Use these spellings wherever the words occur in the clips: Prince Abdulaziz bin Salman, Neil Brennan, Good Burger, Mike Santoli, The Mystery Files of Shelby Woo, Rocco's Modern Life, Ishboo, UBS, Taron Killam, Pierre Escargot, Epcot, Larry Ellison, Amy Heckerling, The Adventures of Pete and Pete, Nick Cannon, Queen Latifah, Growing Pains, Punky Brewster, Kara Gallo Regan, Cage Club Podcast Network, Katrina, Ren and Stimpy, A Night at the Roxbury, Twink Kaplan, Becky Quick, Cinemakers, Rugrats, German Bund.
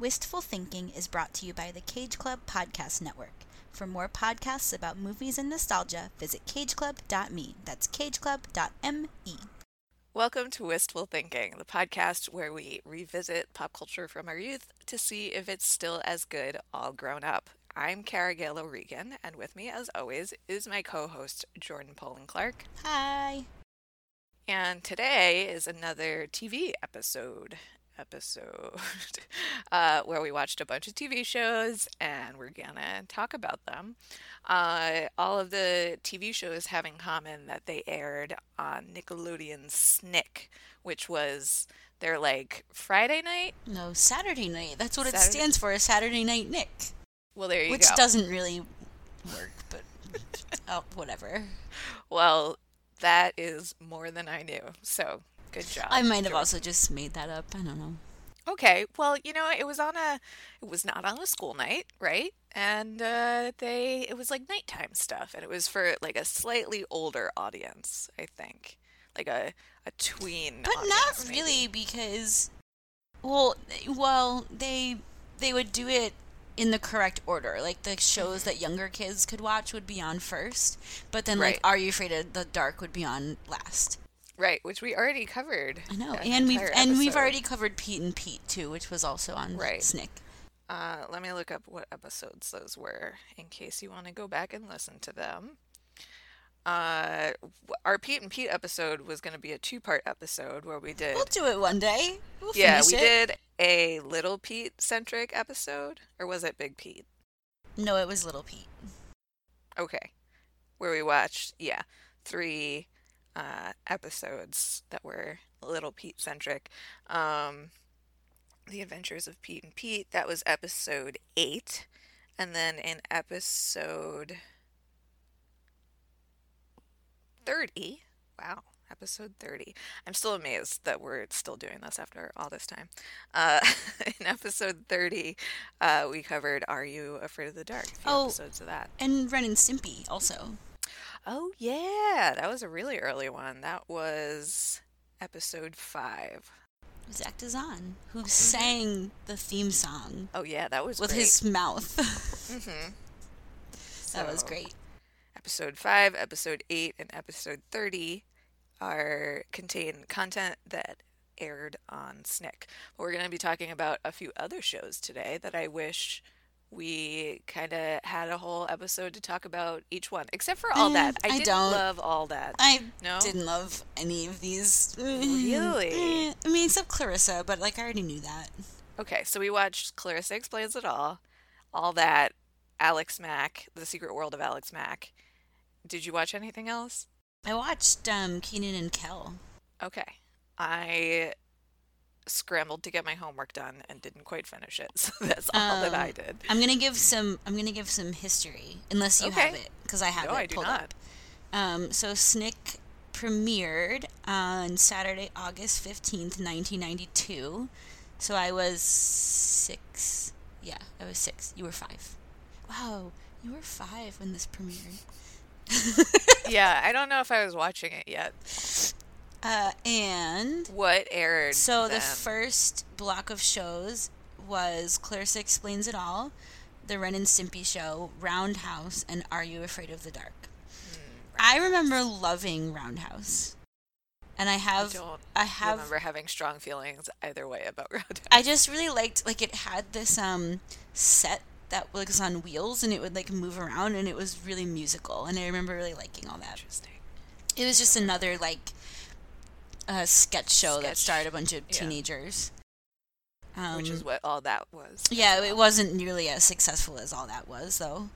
Wistful Thinking is brought to you by the Cage Club Podcast Network. For more podcasts about movies and nostalgia, visit cageclub.me. That's cageclub.me. Welcome to Wistful Thinking, the podcast where we revisit pop culture from our youth to see if it's still as good all grown up. I'm Kara Gallo Regan, and with me, as always, is my co-host, Jordan Poland Clark. Hi! And today is another TV episode where we watched a bunch of TV shows, and we're gonna talk about them. All of the TV shows have in common that they aired on Nickelodeon's SNICK, which was their Friday night? No, Saturday night. That's what Saturday. It stands for, is Saturday Night Nick. Well, there you go. Which doesn't really work, but oh, whatever. Well, that is more than I knew, so good job. I might have also just made that up. I don't know. Okay. Well, you know, it was not on a school night, right? And it was nighttime stuff, and it was for a slightly older audience, I think, a tween. But not really, because well, they would do it in the correct order. The shows that younger kids could watch would be on first, but then Are You Afraid of the Dark would be on last. Right, which we already covered. I know, and we've already covered Pete and Pete too, which was also on SNICK. Let me look up what episodes those were in case you want to go back and listen to them. Our Pete and Pete episode was going to be a two-part episode where we did. We'll do it one day. We did a Little Pete centric episode, or was it Big Pete? No, it was Little Pete. Okay, where we watched 3. Episodes that were Little Pete centric. The Adventures of Pete and Pete, that was episode 8, and then in episode 30, episode 30, I'm still amazed that we're still doing this after all this time. In episode 30, we covered Are You Afraid of the Dark? Episodes of that, and Ren and Stimpy also. Oh, yeah. That was a really early one. That was episode 5. Zach Dazan, who sang the theme song. Oh, yeah. That was with great. His mouth. Mm-hmm. That was great. Episode 5, episode 8, and episode 30 contain content that aired on SNICK. But we're going to be talking about a few other shows today that I wish we kind of had a whole episode to talk about each one, except for All That. I didn't love All That. I didn't love any of these. Really? I mean, except Clarissa, but I already knew that. Okay, so we watched Clarissa Explains It All That, Alex Mack, The Secret World of Alex Mack. Did you watch anything else? I watched Kenan and Kel. Okay. I scrambled to get my homework done and didn't quite finish it, so that's all that I did. I'm gonna give some history, unless you have it, because I have it pulled up. So SNICK premiered on Saturday, August 15th, 1992. So I was 6. Yeah, I was 6. You were 5. Wow, you were 5 when this premiered. Yeah, I don't know if I was watching it yet. And what aired? So then, the first block of shows was Clarissa Explains It All, The Ren and Stimpy Show, Roundhouse, and Are You Afraid of the Dark? I remember loving Roundhouse, and I remember having strong feelings either way about Roundhouse. I just really liked it had this set that was on wheels, and it would move around, and it was really musical, and I remember really liking all that. Interesting. It was just another a sketch show that starred a bunch of teenagers. Which is what All That was. Yeah, it wasn't nearly as successful as All That was, though.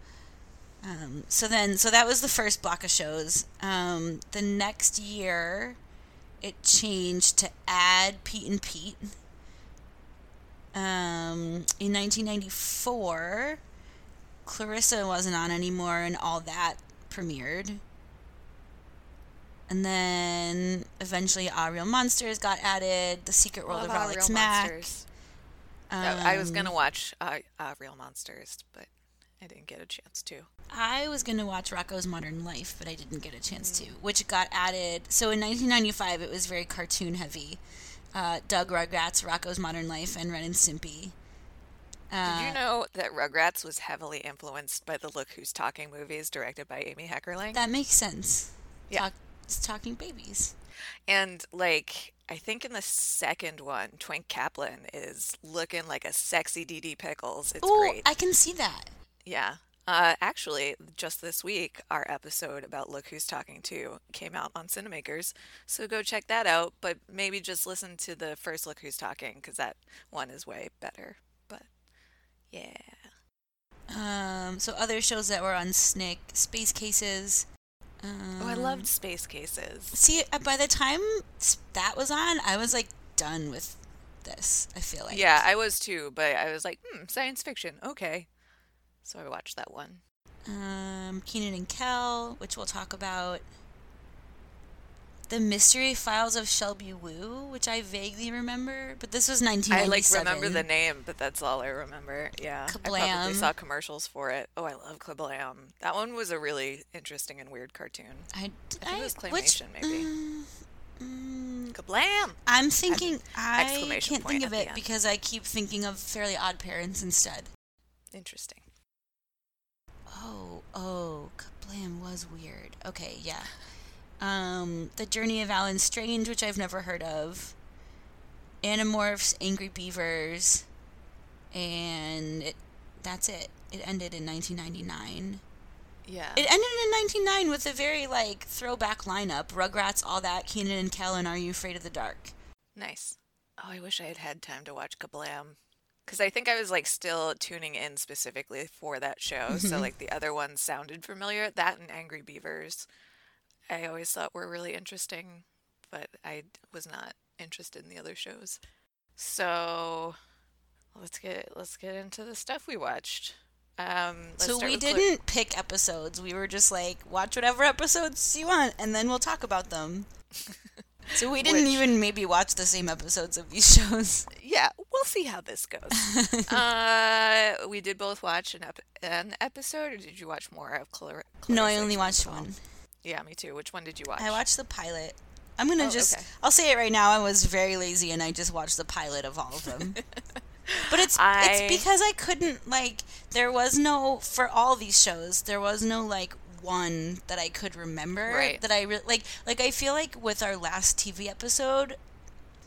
So that was the first block of shows. The next year, it changed to Aaahh!!! Pete and Pete. In 1994, Clarissa wasn't on anymore, and All That premiered. And then eventually Aaahh!!! Real Monsters got added, The Secret World of Alex Mack. I was going to watch Aaahh!!! Real Monsters, but I didn't get a chance to. I was going to watch Rocco's Modern Life, but I didn't get a chance to, which got added. So in 1995, it was very cartoon heavy. Doug, Rugrats, Rocco's Modern Life, and Ren and Stimpy. Did you know that Rugrats was heavily influenced by the Look Who's Talking movies directed by Amy Heckerling? That makes sense. Yeah. It's talking babies. And, like, I think in the second one, Twink Kaplan is looking like a sexy DD Pickles. It's great. I can see that. Yeah. Actually, just this week, our episode about Look Who's Talking 2 came out on Cinemakers, so go check that out, but maybe just listen to the first Look Who's Talking, because that one is way better, but yeah. So other shows that were on SNICK, Space Cases. I loved Space Cases. See, by the time that was on, I was, like, done with this, I feel like. Yeah, I was too, but I was like, science fiction, okay. So I watched that one. Kenan and Kel, which we'll talk about. The Mystery Files of Shelby Woo, which I vaguely remember, but this was 1997. I remember the name, but that's all I remember. Yeah, Kablam. I probably saw commercials for it. Oh, I love Kablam. That one was a really interesting and weird cartoon. I think it was claymation, maybe. Kablam! I'm thinking I can't think of it because I keep thinking of Fairly Odd Parents instead. Interesting. Oh, Kablam was weird. Okay, yeah. The Journey of Alan Strange, which I've never heard of. Animorphs, Angry Beavers, and that's it. It ended in 1999. Yeah. It ended in 1999 with a very, like, throwback lineup. Rugrats, All That, Kenan and Kel, and Are You Afraid of the Dark? Nice. Oh, I wish I had had time to watch Kablam. Because I think I was, like, still tuning in specifically for that show. Mm-hmm. So, like, the other ones sounded familiar. That and Angry Beavers, I always thought were really interesting. But I was not interested in the other shows. So, let's get into the stuff we watched. So, we didn't pick episodes. We were just, like, watch whatever episodes you want. And then we'll talk about them. So we didn't even maybe watch the same episodes of these shows. Yeah, we'll see how this goes. We did both watch an episode, or did you watch more of Clarissa? No, I only watched one. Yeah, me too. Which one did you watch? I watched the pilot. I'm going to I'll say it right now, I was very lazy and I just watched the pilot of all of them. But it's because I couldn't, like, there was no, for all these shows, there was no, like, one that I could remember, right, that I really like I feel like with our last TV episode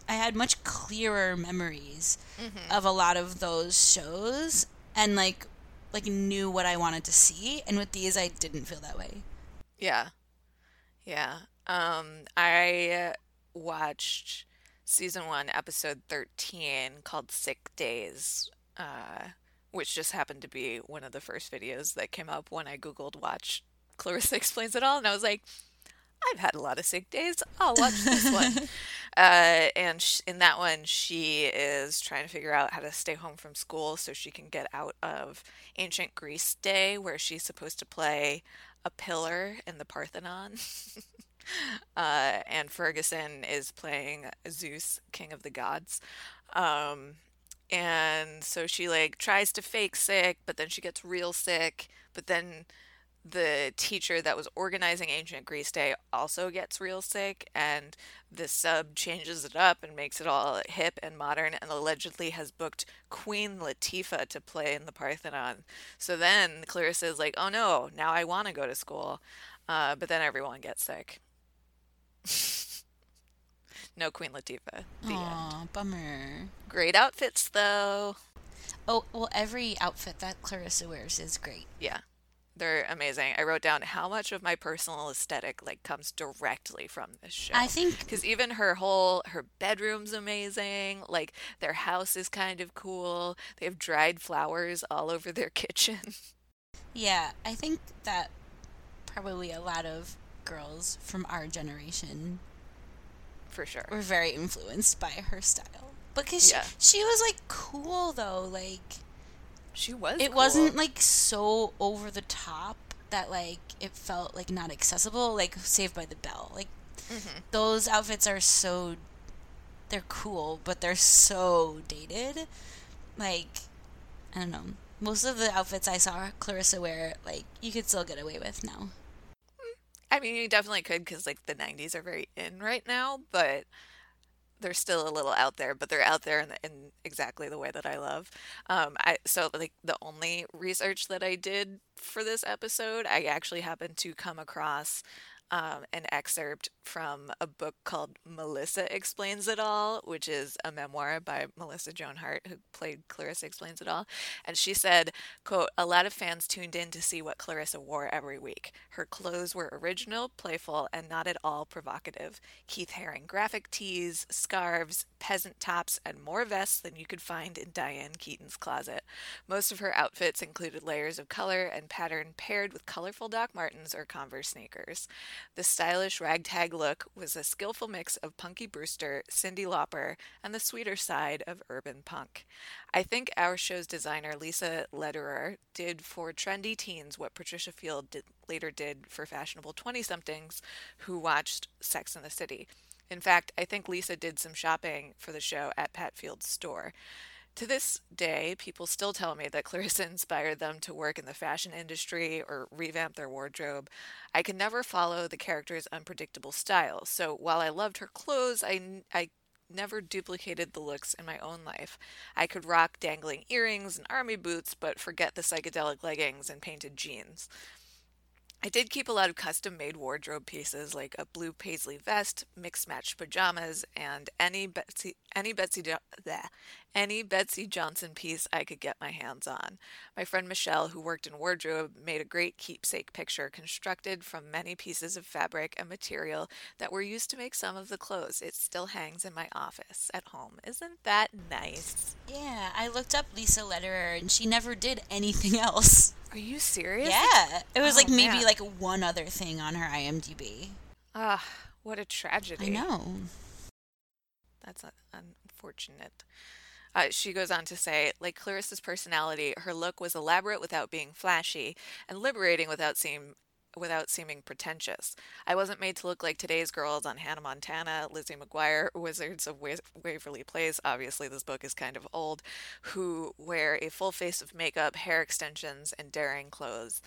I had much clearer memories of a lot of those shows and like knew what I wanted to see, and with these I didn't feel that way. Yeah I watched season 1 episode 13 called Sick Days, which just happened to be one of the first videos that came up when I googled watch Clarissa Explains It All, and I was like, I've had a lot of sick days, I'll watch this one. And in that one, she is trying to figure out how to stay home from school so she can get out of ancient Greece day, where she's supposed to play a pillar in the Parthenon. And Ferguson is playing Zeus, king of the gods. And so she, like, tries to fake sick, but then she gets real sick, but then the teacher that was organizing Ancient Greece Day also gets real sick, and the sub changes it up and makes it all hip and modern, and allegedly has booked Queen Latifah to play in the Parthenon. So then Clarissa is like, oh no, now I want to go to school. But then everyone gets sick. No Queen Latifah. Aww, bummer. Great outfits, though. Oh, well, every outfit that Clarissa wears is great. Yeah. They're amazing. I wrote down how much of my personal aesthetic, like, comes directly from this show. I think because even her bedroom's amazing. Like, their house is kind of cool. They have dried flowers all over their kitchen. Yeah, I think that probably a lot of girls from our generation, for sure, were very influenced by her style. Because she was, like, cool, though. Like, she was It cool. wasn't, like, so over the top that, like, it felt, like, not accessible, like Saved by the Bell. Like, those outfits are so, they're cool, but they're so dated. Like, I don't know. Most of the outfits I saw Clarissa wear, like, you could still get away with now. I mean, you definitely could, because, like, the 90s are very in right now, but they're still a little out there, but they're out there in exactly the way that I love. So the only research that I did for this episode, I actually happened to come across an excerpt from a book called Melissa Explains It All, which is a memoir by Melissa Joan Hart, who played Clarissa Explains It All. And she said, quote, "A lot of fans tuned in to see what Clarissa wore every week. Her clothes were original, playful, and not at all provocative. Keith Haring graphic tees, scarves, peasant tops, and more vests than you could find in Diane Keaton's closet. Most of her outfits included layers of color and pattern paired with colorful Doc Martens or Converse sneakers. The stylish ragtag look was a skillful mix of Punky Brewster, Cyndi Lauper, and the sweeter side of urban punk. I think our show's designer, Lisa Lederer, did for trendy teens what Patricia Field later did for fashionable 20-somethings who watched Sex and the City. In fact, I think Lisa did some shopping for the show at Pat Field's store. To this day, people still tell me that Clarissa inspired them to work in the fashion industry or revamp their wardrobe. I could never follow the character's unpredictable style, so while I loved her clothes, I never duplicated the looks in my own life. I could rock dangling earrings and army boots, but forget the psychedelic leggings and painted jeans. I did keep a lot of custom-made wardrobe pieces, like a blue paisley vest, mixed-matched pajamas, and any Betsy Johnson piece I could get my hands on. My friend Michelle, who worked in wardrobe, made a great keepsake picture constructed from many pieces of fabric and material that were used to make some of the clothes. It still hangs in my office at home." Isn't that nice? Yeah, I looked up Lisa Lederer, and she never did anything else. Are you serious? Yeah. It was maybe one other thing on her IMDb. Ah, what a tragedy. I know. That's unfortunate. She goes on to say, like Clarissa's personality, her look was elaborate without being flashy and liberating without seeming pretentious. I wasn't made to look like today's girls on Hannah Montana, Lizzie McGuire, Wizards of Waverly Place, obviously this book is kind of old, who wear a full face of makeup, hair extensions, and daring clothes.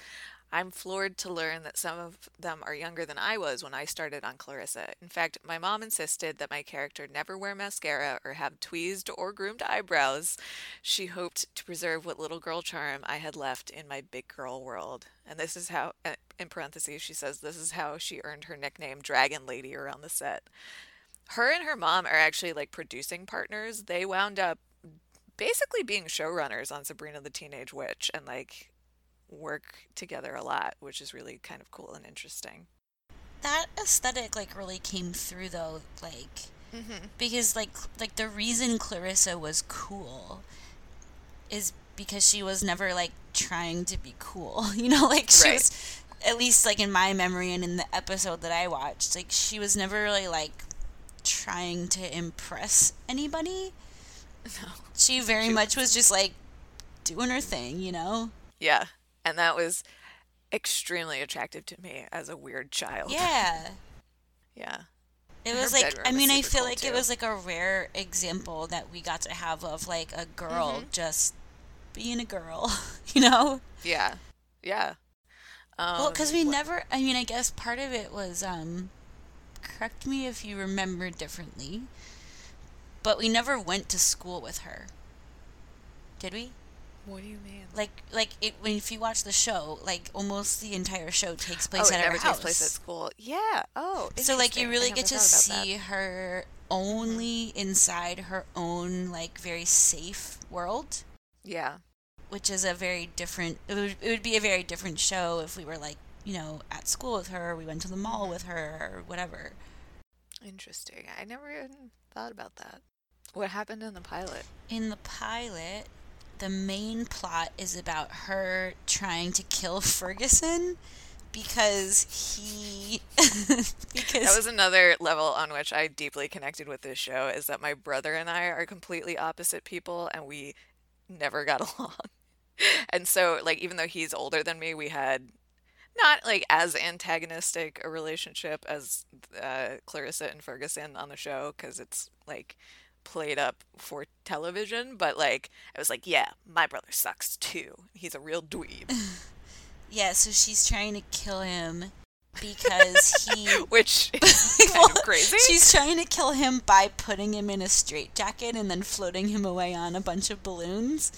I'm floored to learn that some of them are younger than I was when I started on Clarissa. In fact, my mom insisted that my character never wear mascara or have tweezed or groomed eyebrows. She hoped to preserve what little girl charm I had left in my big girl world. And this is how, in parentheses, she says, this is how she earned her nickname Dragon Lady around the set. Her and her mom are actually producing partners. They wound up basically being showrunners on Sabrina the Teenage Witch and work together a lot, which is really kind of cool and interesting. That aesthetic really came through though, mm-hmm. because like the reason Clarissa was cool is because she was never trying to be cool, she right. was, at least in my memory and in the episode that I watched, she was never really trying to impress anybody. No. She much was just doing her thing, Yeah. And that was extremely attractive to me as a weird child. Yeah. Yeah. It was I feel cool too. It was a rare example that we got to have of a girl mm-hmm. just being a girl, Yeah. Yeah. Well, because we never, I guess part of it was, correct me if you remember differently, but we never went to school with her. Did we? What do you mean? If you watch the show, almost the entire show takes place at her house. Takes place at school. Yeah. Oh. So you really get to see her only inside her own very safe world. Yeah. Which is a very different. It would be a very different show if we were at school with her, or we went to the mall with her, or whatever. Interesting. I never even thought about that. What happened in the pilot? In the pilot. The main plot is about her trying to kill Ferguson because that was another level on which I deeply connected with this show, is that my brother and I are completely opposite people and we never got along. And so even though he's older than me, we had not as antagonistic a relationship as Clarissa and Ferguson on the show, because it's played up for television, but I was yeah, my brother sucks too, he's a real dweeb. Yeah, so she's trying to kill him because he... Which is kind of crazy. She's trying to kill him by putting him in a straitjacket and then floating him away on a bunch of balloons.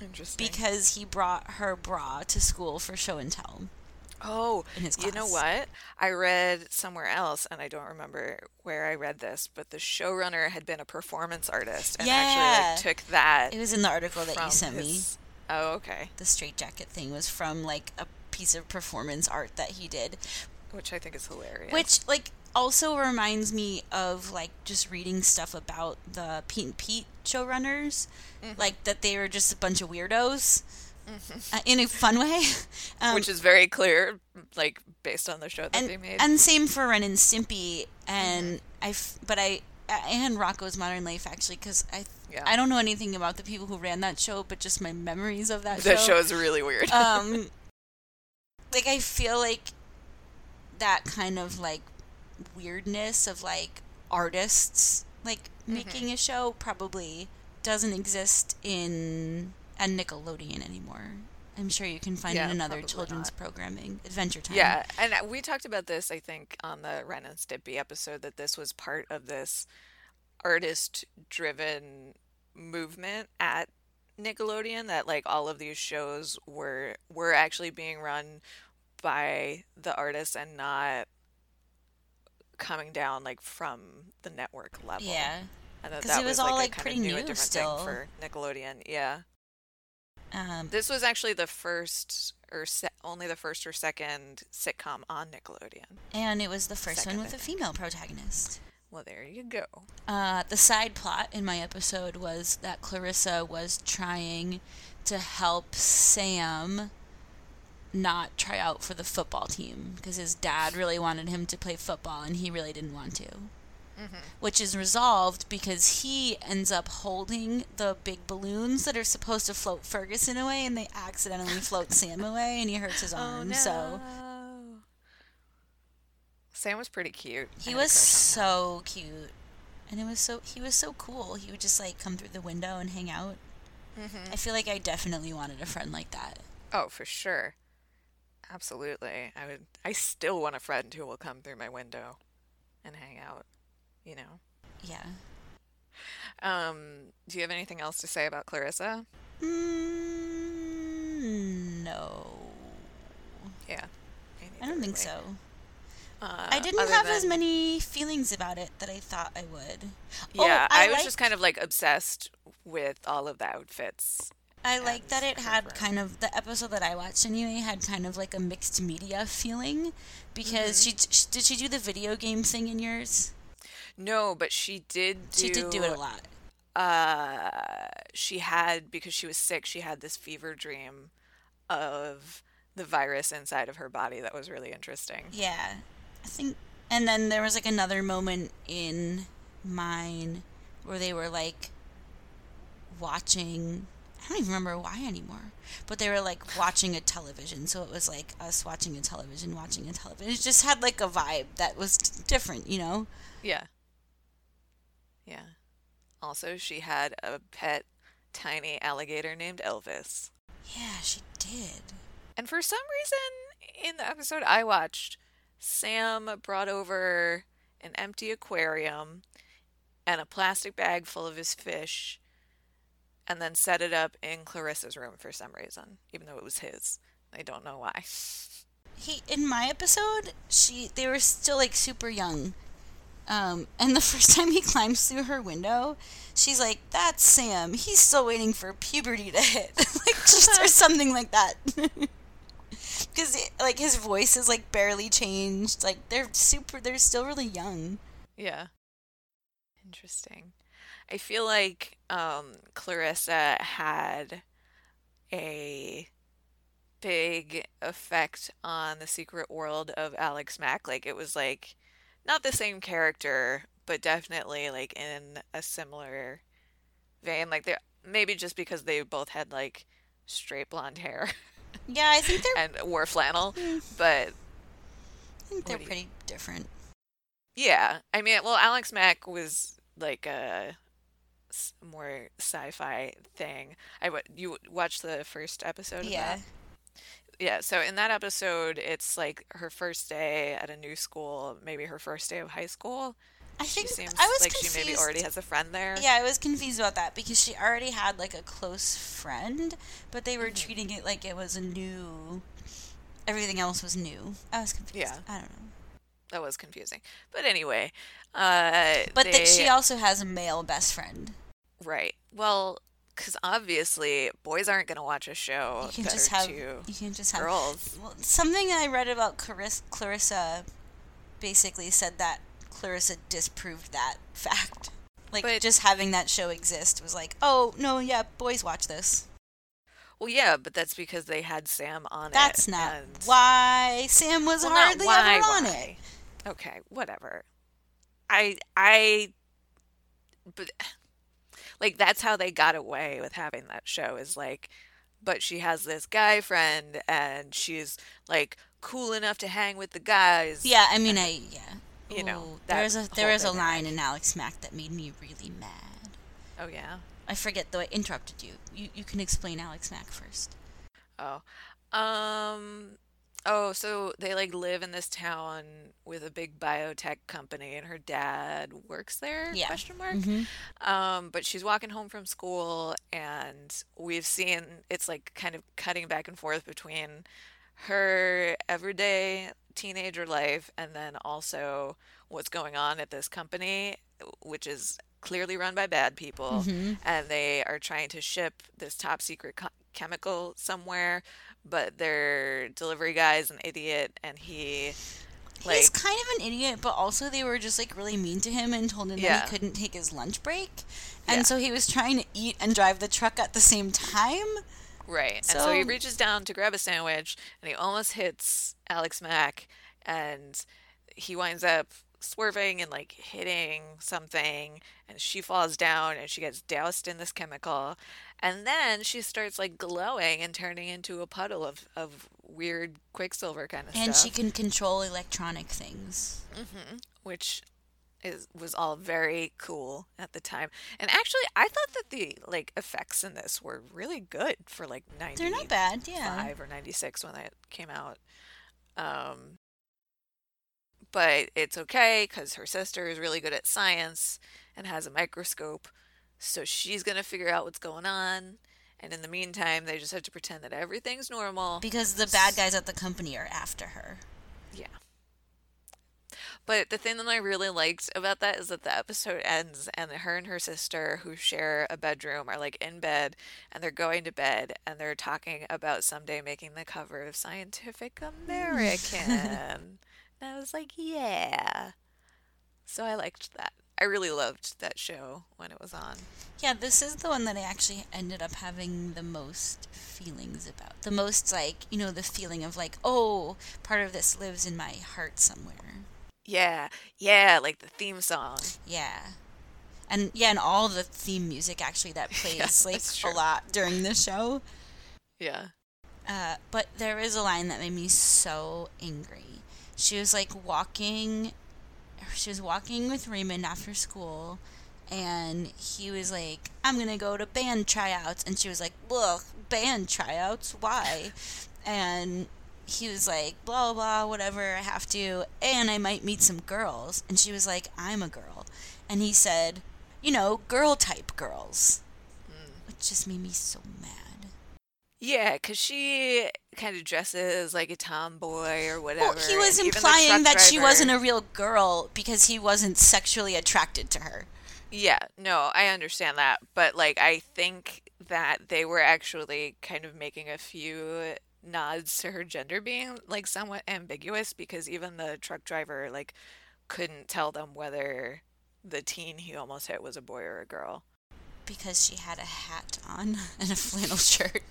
Interesting. Because he brought her bra to school for show and tell. Oh, you know what? I read somewhere else, and I don't remember where I read this, but the showrunner had been a performance artist and actually took that. It was in the article that you sent me. Oh, okay. The straitjacket thing was from like a piece of performance art that he did, which I think is hilarious. Which like also reminds me of like just reading stuff about the Pete and Pete showrunners, like that they were just a bunch of weirdos. In a fun way, which is very clear, like based on the show that they made, and same for Ren and Stimpy, and and Rocco's Modern Life actually, because I don't know anything about the people who ran that show, but just my memories of that show. That show is really weird. Like I feel like that kind of like weirdness of like artists like making a show probably doesn't exist in. And Nickelodeon anymore. I'm sure you can find it in other children's programming. Adventure Time. Yeah, and we talked about this, I think, on the Ren and Stimpy episode, that this was part of this artist-driven movement at Nickelodeon, that, like, all of these shows were actually being run by the artists and not coming down, like, from the network level. Yeah. Because it was all, like pretty new still. For Nickelodeon, yeah. This was actually the first, or only the first or second sitcom on Nickelodeon. And it was the first one with a female protagonist. Well, there you go. The side plot in my episode was that Clarissa was trying to help Sam not try out for the football team because his dad really wanted him to play football and he really didn't want to. Which is resolved because he ends up holding the big balloons that are supposed to float Ferguson away, and they accidentally float Sam away, and he hurts his arm. No. So Sam was pretty cute. He was so cute, and it was he was so cool. He would just like come through the window and hang out. I feel like I definitely wanted a friend like that. Oh, for sure, absolutely. I still want a friend who will come through my window and hang out. You know? Yeah. Do you have anything else to say about Clarissa? No. Yeah. I don't think so. I didn't have as many feelings about it that I thought I would. Yeah, I was just kind of like obsessed with all of the outfits. I like that it had kind of, the episode that I watched anyway had kind of like a mixed media feeling because she did she do the video game thing in yours? No, but she did do... She did do it a lot. She had, because she was sick, she had this fever dream of the virus inside of her body that was really interesting. Yeah. I think... And then there was, like, another moment in mine where they were, like, watching... I don't even remember why anymore. But they were, like, watching a television. So it was, like, us watching a television. It just had, like, a vibe that was different, you know? Yeah. Yeah. Also, she had a pet tiny alligator named Elvis. Yeah, she did. And for some reason, in the episode I watched, Sam brought over an empty aquarium and a plastic bag full of his fish and then set it up in Clarissa's room for some reason, even though it was his. I don't know why. In my episode, they were still, like, super young. And the first time he climbs through her window, she's like, "That's Sam. He's still waiting for puberty to hit," like just or something like that. Because like his voice is like barely changed. Like they're still really young. Yeah. Interesting. I feel like Clarissa had a big effect on The Secret World of Alex Mack. Like it was like. Not the same character, but definitely, like, in a similar vein. Like, maybe just because they both had, like, straight blonde hair. Yeah, I think they're... and wore flannel, but... I think they're pretty different. Yeah. I mean, well, Alex Mack was, like, a more sci-fi thing. You watched the first episode of that? Yeah, so in that episode, it's like her first day at a new school, maybe her first day of high school. I think she seems I was like confused. She maybe already has a friend there. Yeah, I was confused about that because she already had like a close friend, but they were treating it like it was a new. Everything else was new. I was confused. Yeah. I don't know. That was confusing. But anyway. But that she also has a male best friend. Right. Well, because obviously boys aren't going to watch a show you can just have girls. Well, something I read about Clarissa basically said that Clarissa disproved that fact. Like, but just having that show exist was like, oh, no, yeah, boys watch this. Well, yeah, but that's because they had Sam on it. That's not why. Sam was hardly ever on it. Okay, whatever. But like, that's how they got away with having that show is like, but she has this guy friend and she's like cool enough to hang with the guys. Yeah, I mean, yeah. You know, there is a line in Alex Mack that made me really mad. Oh, yeah? I forget, though. I interrupted you. You can explain Alex Mack first. Oh. So they, like, live in this town with a big biotech company, and her dad works there? Yeah. ? Mm-hmm. But she's walking home from school, and we've seen it's, like, kind of cutting back and forth between her everyday teenager life and then also what's going on at this company, which is clearly run by bad people, mm-hmm. and they are trying to ship this top secret chemical somewhere, but their delivery guy is an idiot, and he's kind of an idiot, but also they were just like really mean to him and told him that he couldn't take his lunch break, and so he was trying to eat and drive the truck at the same time. Right, so... and so he reaches down to grab a sandwich, and he almost hits Alex Mack, and he winds up swerving and like hitting something, and she falls down and she gets doused in this chemical, and then she starts like glowing and turning into a puddle of weird Quicksilver kind of stuff. And she can control electronic things, mm-hmm. which was all very cool at the time. And actually, I thought that the like effects in this were really good for like 95. They're not bad, yeah. Or 96 when that came out. But it's okay because her sister is really good at science and has a microscope. So she's going to figure out what's going on. And in the meantime, they just have to pretend that everything's normal. Because the bad guys at the company are after her. Yeah. But the thing that I really liked about that is that the episode ends and her sister, who share a bedroom, are like in bed, and they're going to bed, and they're talking about someday making the cover of Scientific American. And I was like, yeah. So I liked that. I really loved that show when it was on. Yeah, this is the one that I actually ended up having the most feelings about. The most, like, you know, the feeling of, like, oh, part of this lives in my heart somewhere. Yeah. Yeah, like the theme song. Yeah. And, yeah, and all the theme music, actually, that plays, like, a lot during the show. Yeah. But there is a line that made me so angry. She was, like, walking with Raymond after school, and he was like, I'm going to go to band tryouts. And she was like, well, band tryouts? Why? And he was like, blah, blah, whatever, I have to, and I might meet some girls. And she was like, I'm a girl. And he said, you know, girl-type girls. Mm. Which just made me so mad. Yeah, because she kind of dresses like a tomboy or whatever. Well, he was implying that she wasn't a real girl because he wasn't sexually attracted to her. Yeah, no, I understand that. But, like, I think that they were actually kind of making a few nods to her gender being, like, somewhat ambiguous, because even the truck driver, like, couldn't tell them whether the teen he almost hit was a boy or a girl. Because she had a hat on and a flannel shirt.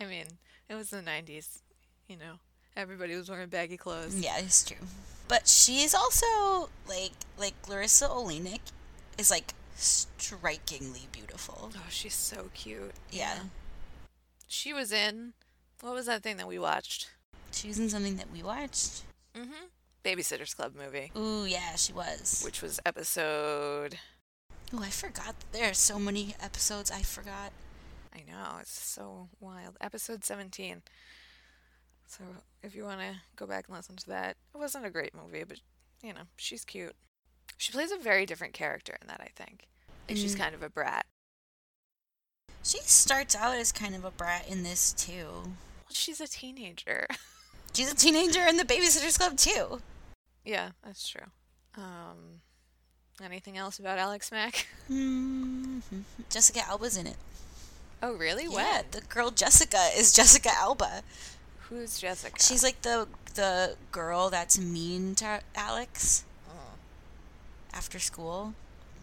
I mean, it was the 90s, you know. Everybody was wearing baggy clothes. Yeah, it's true. But she is also, like Larissa Olenek is, like, strikingly beautiful. Oh, she's so cute. Yeah. She was in, what was that thing that we watched? She was in something that we watched? Mm-hmm. Baby-Sitters Club movie. Ooh, yeah, she was. Which was episode... Ooh, I forgot. There are so many episodes I forgot. I know, it's so wild. Episode 17. So if you want to go back and listen to that, it wasn't a great movie, but, you know, she's cute. She plays a very different character in that, I think. Like, she's kind of a brat. She starts out as kind of a brat in this, too. Well, she's a teenager. She's a teenager in The Baby-Sitters Club, too. Yeah, that's true. Anything else about Alex Mack? Jessica Alba's in it. Oh, really? What? Yeah, the girl Jessica is Jessica Alba. Who's Jessica? She's like the girl that's mean to Alex after school.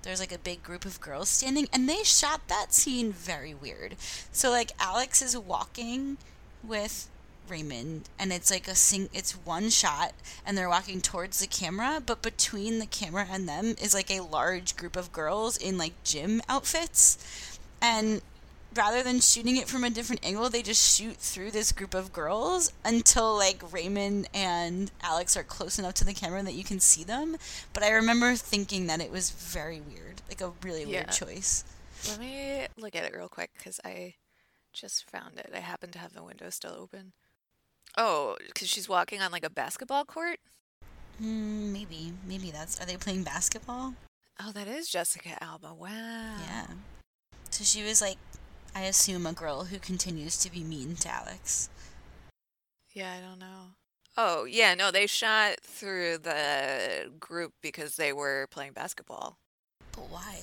There's like a big group of girls standing, and they shot that scene very weird. So like Alex is walking with Raymond, and it's like it's one shot, and they're walking towards the camera, but between the camera and them is like a large group of girls in like gym outfits, and rather than shooting it from a different angle, they just shoot through this group of girls until like Raymond and Alex are close enough to the camera that you can see them. But I remember thinking that it was very weird, like a really weird choice. Let me look at it real quick because I just found it. I happen to have the window still open. Oh, because she's walking on like a basketball court? Maybe that's... Are they playing basketball? Oh, that is Jessica Alba. Wow. Yeah. So she was like, I assume, a girl who continues to be mean to Alex. Yeah, I don't know. Oh, yeah, no, they shot through the group because they were playing basketball. But why?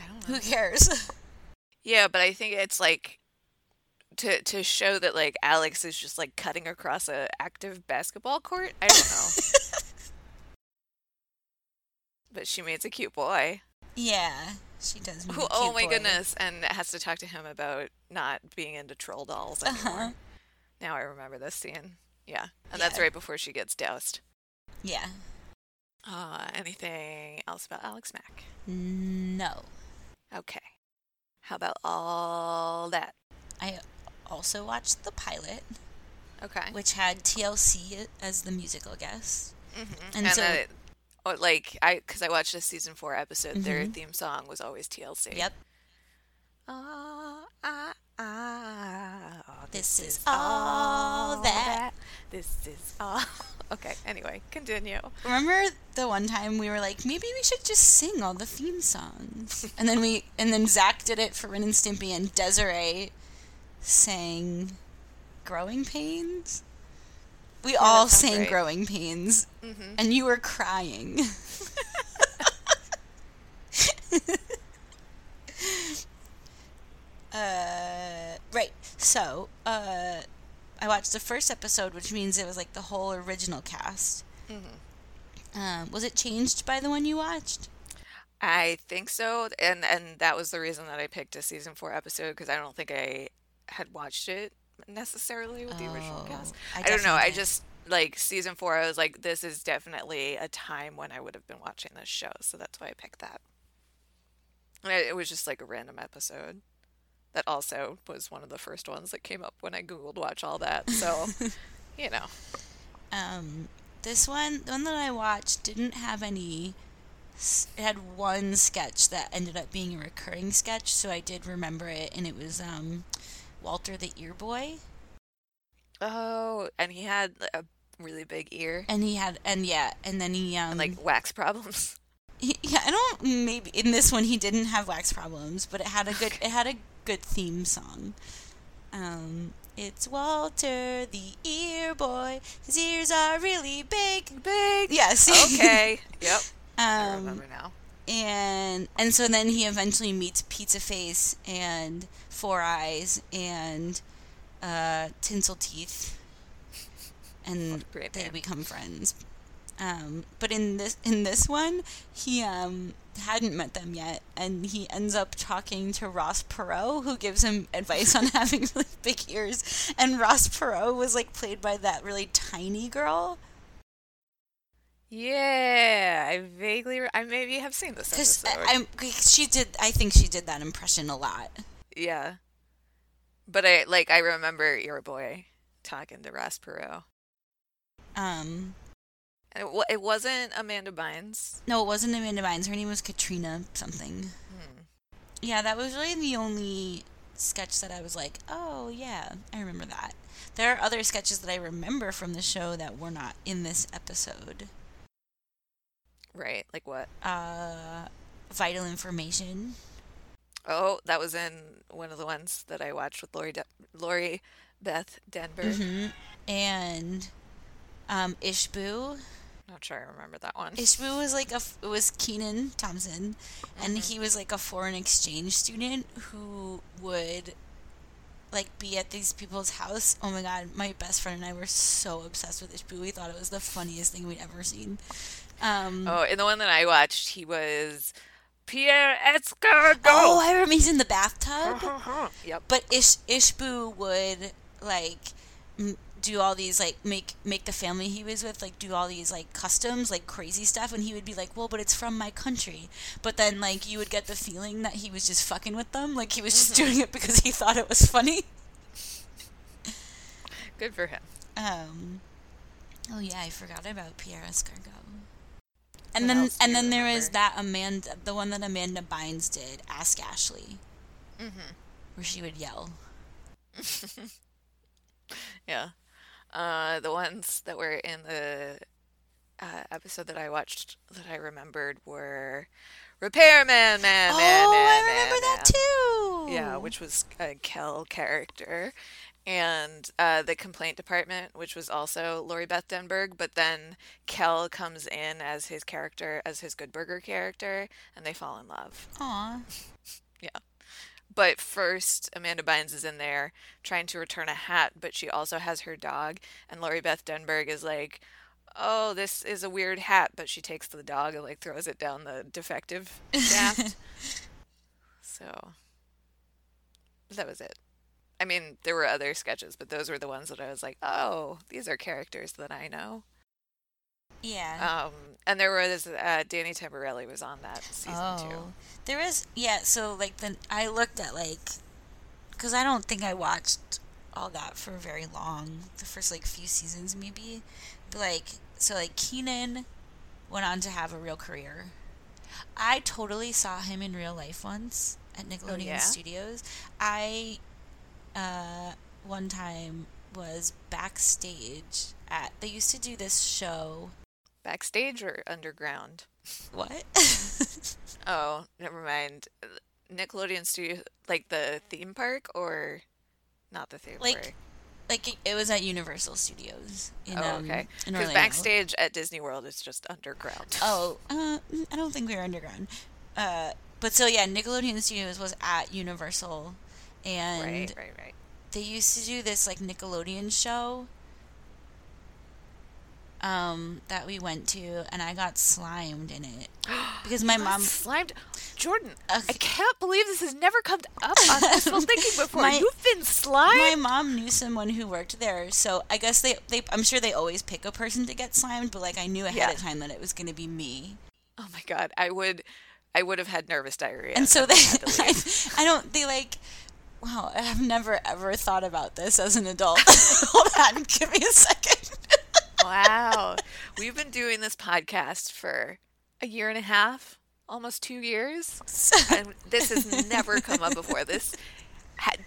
I don't know. Who cares? Yeah, but I think it's like... To show that, like, Alex is just, like, cutting across an active basketball court? I don't know. But she meets a cute boy. Yeah, she does meet a cute boy. Oh, my goodness. And has to talk to him about not being into troll dolls anymore. Now I remember this scene. Yeah. And that's right before she gets doused. Yeah. Anything else about Alex Mack? No. Okay. How about All That? I also watched the pilot, which had TLC as the musical guest. Mm-hmm. And so, because I watched the season 4 episode, their theme song was always TLC. Yep. This is all that. This is all. Okay, anyway, continue. Remember the one time we were like, maybe we should just sing all the theme songs. and then Zach did it for Ren and Stimpy, and Desiree sang Growing Pains. We all sang Growing Pains, and you were crying. Right. So, I watched the first episode, which means it was like the whole original cast. Was it changed by the one you watched? I think so, and that was the reason that I picked a season 4 episode, because I don't think I had watched it necessarily with the original cast. I don't know. I just, like, season 4, I was like, this is definitely a time when I would have been watching this show, so that's why I picked that. And it was just like a random episode that also was one of the first ones that came up when I Googled watch all that, so, you know. This one, the one that I watched didn't have any... It had one sketch that ended up being a recurring sketch, so I did remember it, and it was Walter the Ear Boy. Oh, and he had a really big ear. And then he like wax problems. Maybe in this one he didn't have wax problems, but it had a good theme song. It's Walter the Ear Boy. His ears are really big. Yes. Okay. Yep. I remember now. And so then he eventually meets Pizza Face and Four Eyes and Tinsel Teeth, and they become friends. But in this one, he hadn't met them yet, and he ends up talking to Ross Perot, who gives him advice on having really big ears. And Ross Perot was like played by that really tiny girl. Yeah, I vaguely... I maybe have seen this episode. I think she did that impression a lot. Yeah. But I remember Ear Boy talking to Ross Perot. It wasn't Amanda Bynes. No, it wasn't Amanda Bynes. Her name was Katrina something. Yeah, that was really the only sketch that I was like, oh yeah, I remember that. There are other sketches that I remember from the show that were not in this episode. Right, like what? Vital Information. Oh, that was in one of the ones that I watched with Lori Beth Denberg. Mm-hmm. And Ishboo. Not sure I remember that one. Ishboo was like it was Kenan Thompson, and he was like a foreign exchange student who would like be at these people's house. Oh my god, my best friend and I were so obsessed with Ishboo. We thought it was the funniest thing we'd ever seen. In the one that I watched, he was Pierre Escargot. Oh, I remember, he's in the bathtub. Yep. But Ishboo would like do all these, like, make the family he was with, like, do all these, like, customs, like, crazy stuff, and he would be like, well, but it's from my country. But then, like, you would get the feeling that he was just fucking with them, like, he was just doing it because he thought it was funny. Good for him. Oh, yeah, I forgot about Pierre Escargot. And then there was that Amanda, the one that Amanda Bynes did, Ask Ashley, where she would yell. Yeah. The ones that were in the episode that I watched that I remembered were Repairman Man. I remember that too. Yeah, which was a Kel character, and the Complaint Department, which was also Lori Beth Denberg. But then Kel comes in as his character, as his Good Burger character, and they fall in love. Aw. Yeah. But first, Amanda Bynes is in there trying to return a hat, but she also has her dog. And Lori Beth Denberg is like, oh, this is a weird hat. But she takes the dog and, like, throws it down the defective shaft. So, that was it. I mean, there were other sketches, but those were the ones that I was like, oh, these are characters that I know. Yeah. And there was Danny Tamborelli was on that season too. There is, yeah. So like then I looked at like, because I don't think I watched all that for very long. The first like few seasons maybe, but like so like Kenan went on to have a real career. I totally saw him in real life once at Nickelodeon Studios. I one time was backstage at. They used to do this show. Backstage or underground? What? Oh, never mind. Nickelodeon Studio, like the theme park or not the theme park? Like it was at Universal Studios. Okay. Because backstage at Disney World is just underground. I don't think we were underground. But so yeah, Nickelodeon Studios was at Universal, and right. They used to do this like Nickelodeon show. That we went to, and I got slimed in it because my mom slimed Jordan. Okay. I can't believe this has never come up on Wishful Thinking before. You've been slimed. My mom knew someone who worked there, so I guess they I'm sure they always pick a person to get slimed, but like I knew ahead of time that it was going to be me. Oh my god, I would have had nervous diarrhea. And so they, wow, I've never ever thought about this as an adult. Hold on, give me a second. Wow. We've been doing this podcast for a year and a half, almost 2 years, and this has never come up before.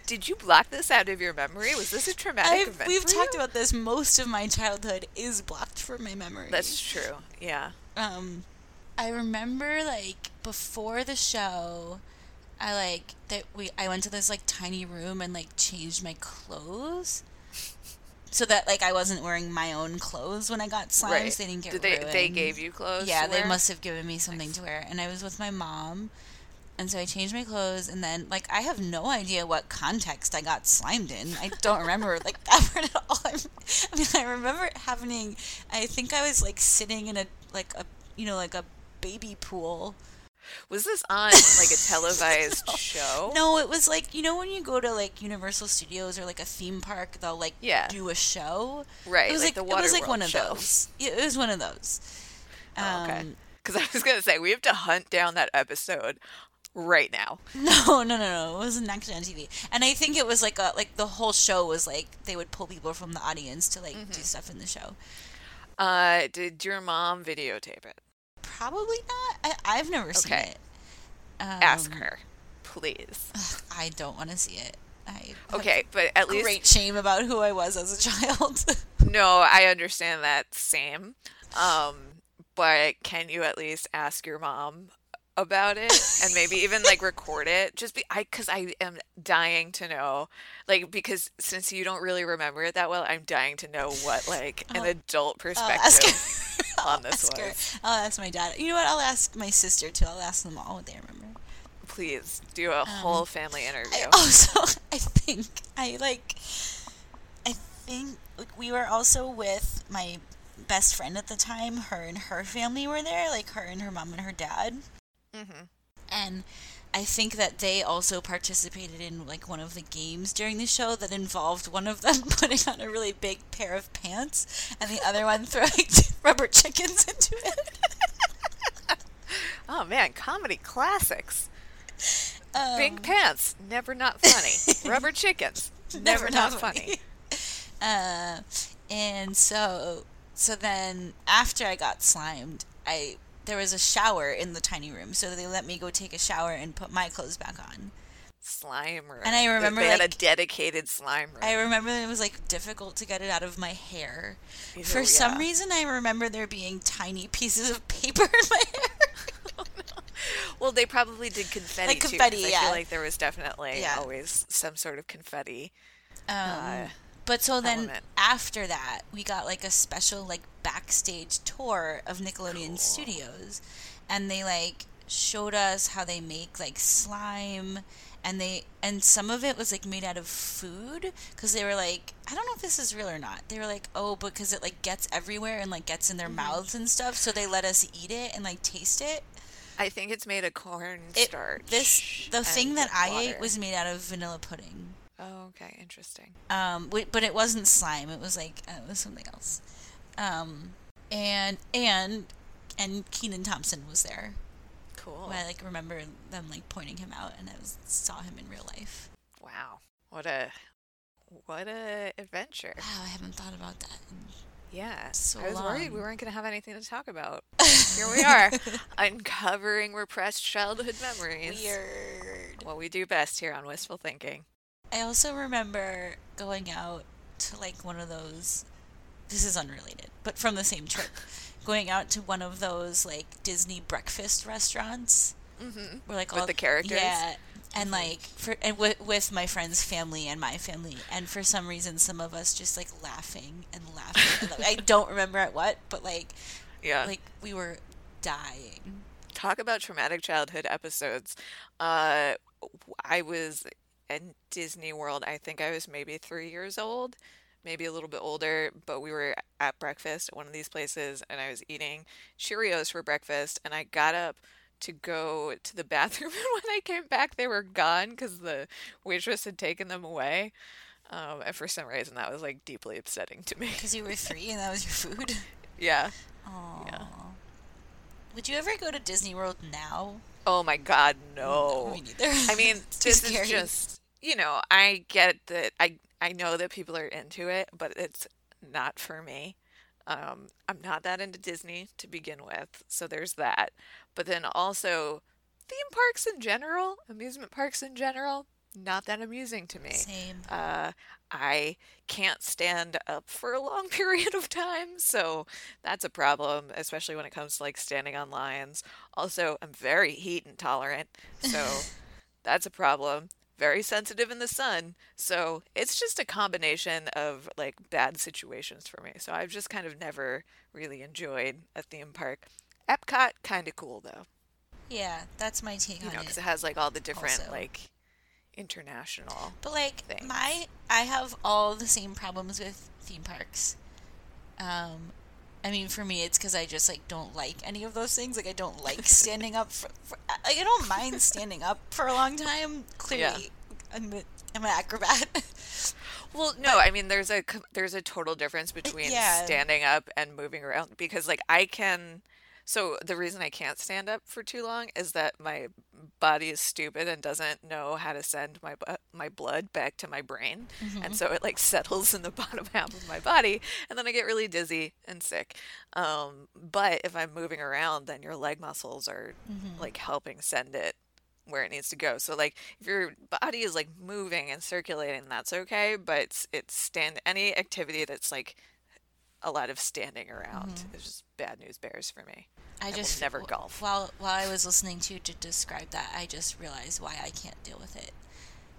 Did you block this out of your memory? Was this a traumatic event? We've talked about this. Most of my childhood is blocked from my memory. That's true, yeah. I remember, like, before the show, I went to this, like, tiny room and, like, changed my clothes. So that, like, I wasn't wearing my own clothes when I got slimed, right. So they didn't get ruined. They gave you clothes? Yeah, they must have given me something to wear. And I was with my mom, and so I changed my clothes, and then, like, I have no idea what context I got slimed in. I don't remember, like, that part at all. I mean, I remember it happening. I think I was, like, sitting in a baby pool. Was this on, like, a televised show? No, it was, like, you know when you go to, like, Universal Studios or, like, a theme park, they'll, like, do a show? Right, it was, like the Waterworld show. It was, like, one of those. It was one of those. Oh, okay. Because I was going to say, we have to hunt down that episode right now. No. It wasn't actually on TV. And I think it was, like, the whole show was, like, they would pull people from the audience to, like, do stuff in the show. Did your mom videotape it? Probably not. I've never seen it. Ask her. please. Ugh, I don't want to see it. Okay, but at least great shame about who I was as a child. No, I understand that. Same. But can you at least ask your mom about it and maybe even like record it? Just because I am dying to know, like, because since you don't really remember it that well, I'm dying to know what like an adult perspective on this was. I'll ask my dad. You know what? I'll ask my sister too. I'll ask them all what they remember. Please do a whole family interview. I think we were also with my best friend at the time. Her and her family were there, like her and her mom and her dad. Mm-hmm. And I think that they also participated in like one of the games during the show that involved one of them putting on a really big pair of pants and the other one throwing rubber chickens into it. Oh man, comedy classics. Big pants, never not funny. Rubber chickens, never not funny. And so then after I got slimed, there was a shower in the tiny room, so they let me go take a shower and put my clothes back on. Slime room. And I remember they had a dedicated slime room. I remember it was like difficult to get it out of my hair. For some reason, I remember there being tiny pieces of paper in my hair. Oh, no. Well, they probably did confetti, like confetti too. I feel like there was definitely always some sort of confetti. But so then after that, we got like a special like backstage tour of Nickelodeon Studios, and they like showed us how they make like slime, and some of it was like made out of food, because they were like, I don't know if this is real or not. They were like, because it like gets everywhere and like gets in their mouths and stuff, so they let us eat it and like taste it. I think it's made of cornstarch. The thing that I ate was made out of vanilla pudding. Oh, okay, interesting. But it wasn't slime. It was like it was something else. And Kenan Thompson was there. Cool. I like remember them like pointing him out, and I saw him in real life. Wow, what a adventure! Wow, I haven't thought about that. Yeah, I was worried we weren't going to have anything to talk about. Here we are, uncovering repressed childhood memories. Weird. What we do best here on Wistful Thinking. I also remember going out to like one of those, this is unrelated, but from the same trip, going out to one of those like Disney breakfast restaurants. Mm-hmm. Where, like, with the characters? Yeah. And like with my friend's family and my family, and for some reason some of us just like laughing. And, like, I don't remember at what, but like, yeah, like we were dying. Talk about traumatic childhood episodes. I was in Disney World. I think I was maybe 3 years old, maybe a little bit older, but we were at breakfast at one of these places, and I was eating Cheerios for breakfast, and I got up to go to the bathroom, and when I came back they were gone because the waitress had taken them away, and for some reason that was like deeply upsetting to me because you were 3 and that was your food. Yeah. Would you ever go to Disney World now? Oh my god, no. Me neither. I mean, this is just, you know, I get that I know that people are into it, but it's not for me. I'm not that into Disney to begin with, so there's that. But then also, theme parks in general, amusement parks in general, not that amusing to me. Same. I can't stand up for a long period of time, so that's a problem, especially when it comes to like standing on lines. Also, I'm very heat intolerant, so that's a problem. Very sensitive in the sun, so it's just a combination of like bad situations for me, so I've just kind of never really enjoyed a theme park. Epcot, kind of cool though. Yeah, that's my take on it, because it has like all the different also, like international but like things. I have all the same problems with theme parks. I mean, for me, it's because I just, like, don't like any of those things. Like, I don't like standing up for like, I don't mind standing up for a long time. Clearly, yeah. I'm an acrobat. Well, no, I mean, there's a total difference between standing up and moving around. Because, like, so the reason I can't stand up for too long is that my body is stupid and doesn't know how to send my blood back to my brain. Mm-hmm. And so it like settles in the bottom half of my body, and then I get really dizzy and sick. But if I'm moving around, then your leg muscles are like helping send it where it needs to go. So, like, if your body is, like, moving and circulating, that's okay, but any activity that's, like, a lot of standing around is just bad news bears for me. I will never golf. While I was listening to you to describe that, I just realized why I can't deal with it.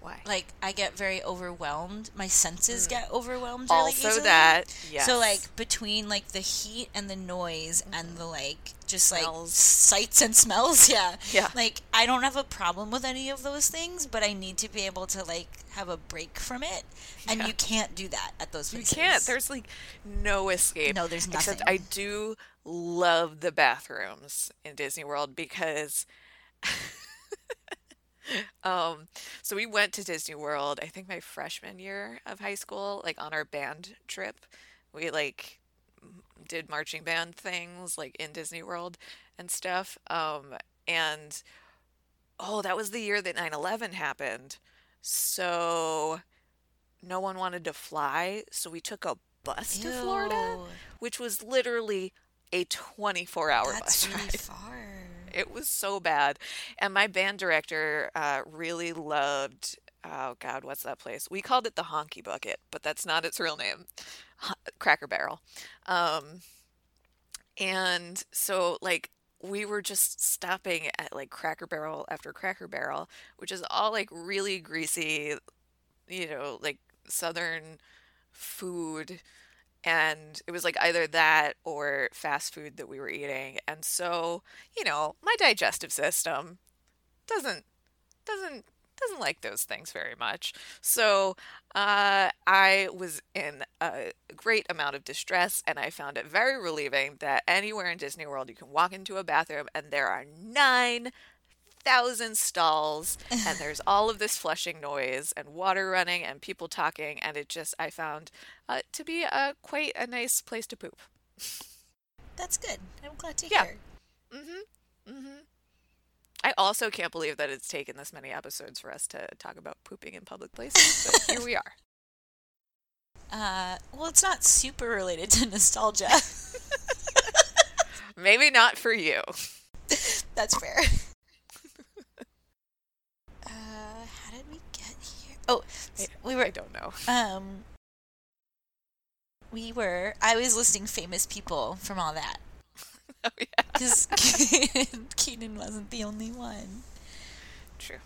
Why? Like, I get very overwhelmed. My senses get overwhelmed really easily. Also that, yes. So, like, between, like, the heat and the noise and the, like, just, like, sights and smells, yeah. Like, I don't have a problem with any of those things, but I need to be able to, like, have a break from it. And you can't do that at those places. You can't. There's, like, no escape. No, there's nothing. Except I do love the bathrooms in Disney World because... So we went to Disney World, I think my freshman year of high school, like on our band trip. We like did marching band things like in Disney World and stuff. And that was the year that 9/11 happened. So no one wanted to fly. So we took a bus to Florida, which was literally a 24-hour bus ride. That's really far. It was so bad. And my band director really loved, what's that place? We called it the Honky Bucket, but that's not its real name. Cracker Barrel. And so, like, we were just stopping at, like, Cracker Barrel after Cracker Barrel, which is all, like, really greasy, you know, like, Southern food. And it was like either that or fast food that we were eating. And so, you know, my digestive system doesn't like those things very much. So I was in a great amount of distress, and I found it very relieving that anywhere in Disney World you can walk into a bathroom and there are 9,000 stalls and there's all of this flushing noise and water running and people talking, and it just I found to be quite a nice place to poop. That's good. I'm glad to hear. I also can't believe that it's taken this many episodes for us to talk about pooping in public places, but here we are. Well, it's not super related to nostalgia. Maybe not for you. That's fair. How did we get here? Oh, we were... I don't know. I was listing famous people from All That. Oh, yeah. Because Kenan wasn't the only one. True.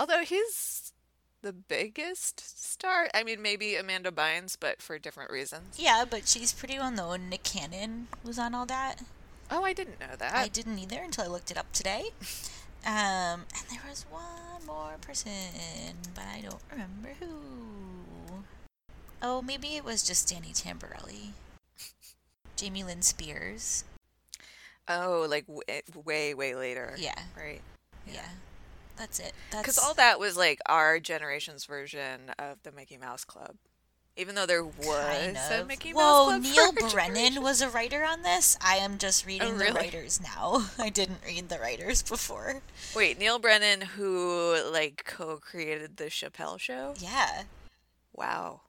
Although he's the biggest star. I mean, maybe Amanda Bynes, but for different reasons. Yeah, but she's pretty well known. Nick Cannon was on All That. Oh, I didn't know that. I didn't either until I looked it up today. And there was one more person, but I don't remember who. Oh, maybe it was just Danny Tamborelli. Jamie Lynn Spears. Oh, like way, way later. Yeah. Right? Yeah. That's it. Because All That was like our generation's version of the Mickey Mouse Club. Even though there was a Mickey Mouse Club. Neil Brennan was a writer on this. I am just reading the writers now. I didn't read the writers before. Wait, Neil Brennan, who, like, co-created the Chappelle Show? Yeah. Wow.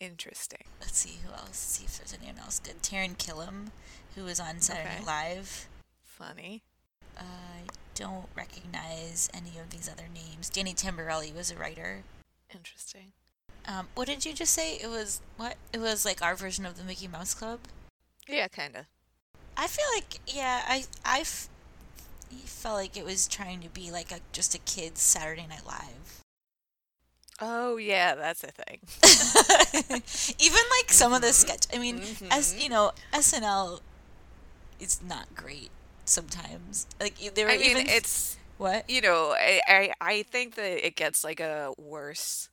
Interesting. Let's see who else. Let's see if there's anyone else good. Taron Killam, who was on Saturday Night Live. Funny. I don't recognize any of these other names. Danny Tamborelli was a writer. Interesting. What did you just say? It was what? It was like our version of the Mickey Mouse Club? Yeah, kind of. I feel like, I felt like it was trying to be like just a kid's Saturday Night Live. Oh, yeah, that's a thing. Even like some of the sketch. I mean, as you know, SNL is not great sometimes. Like, there were it's... What? You know, I think that it gets like a worse...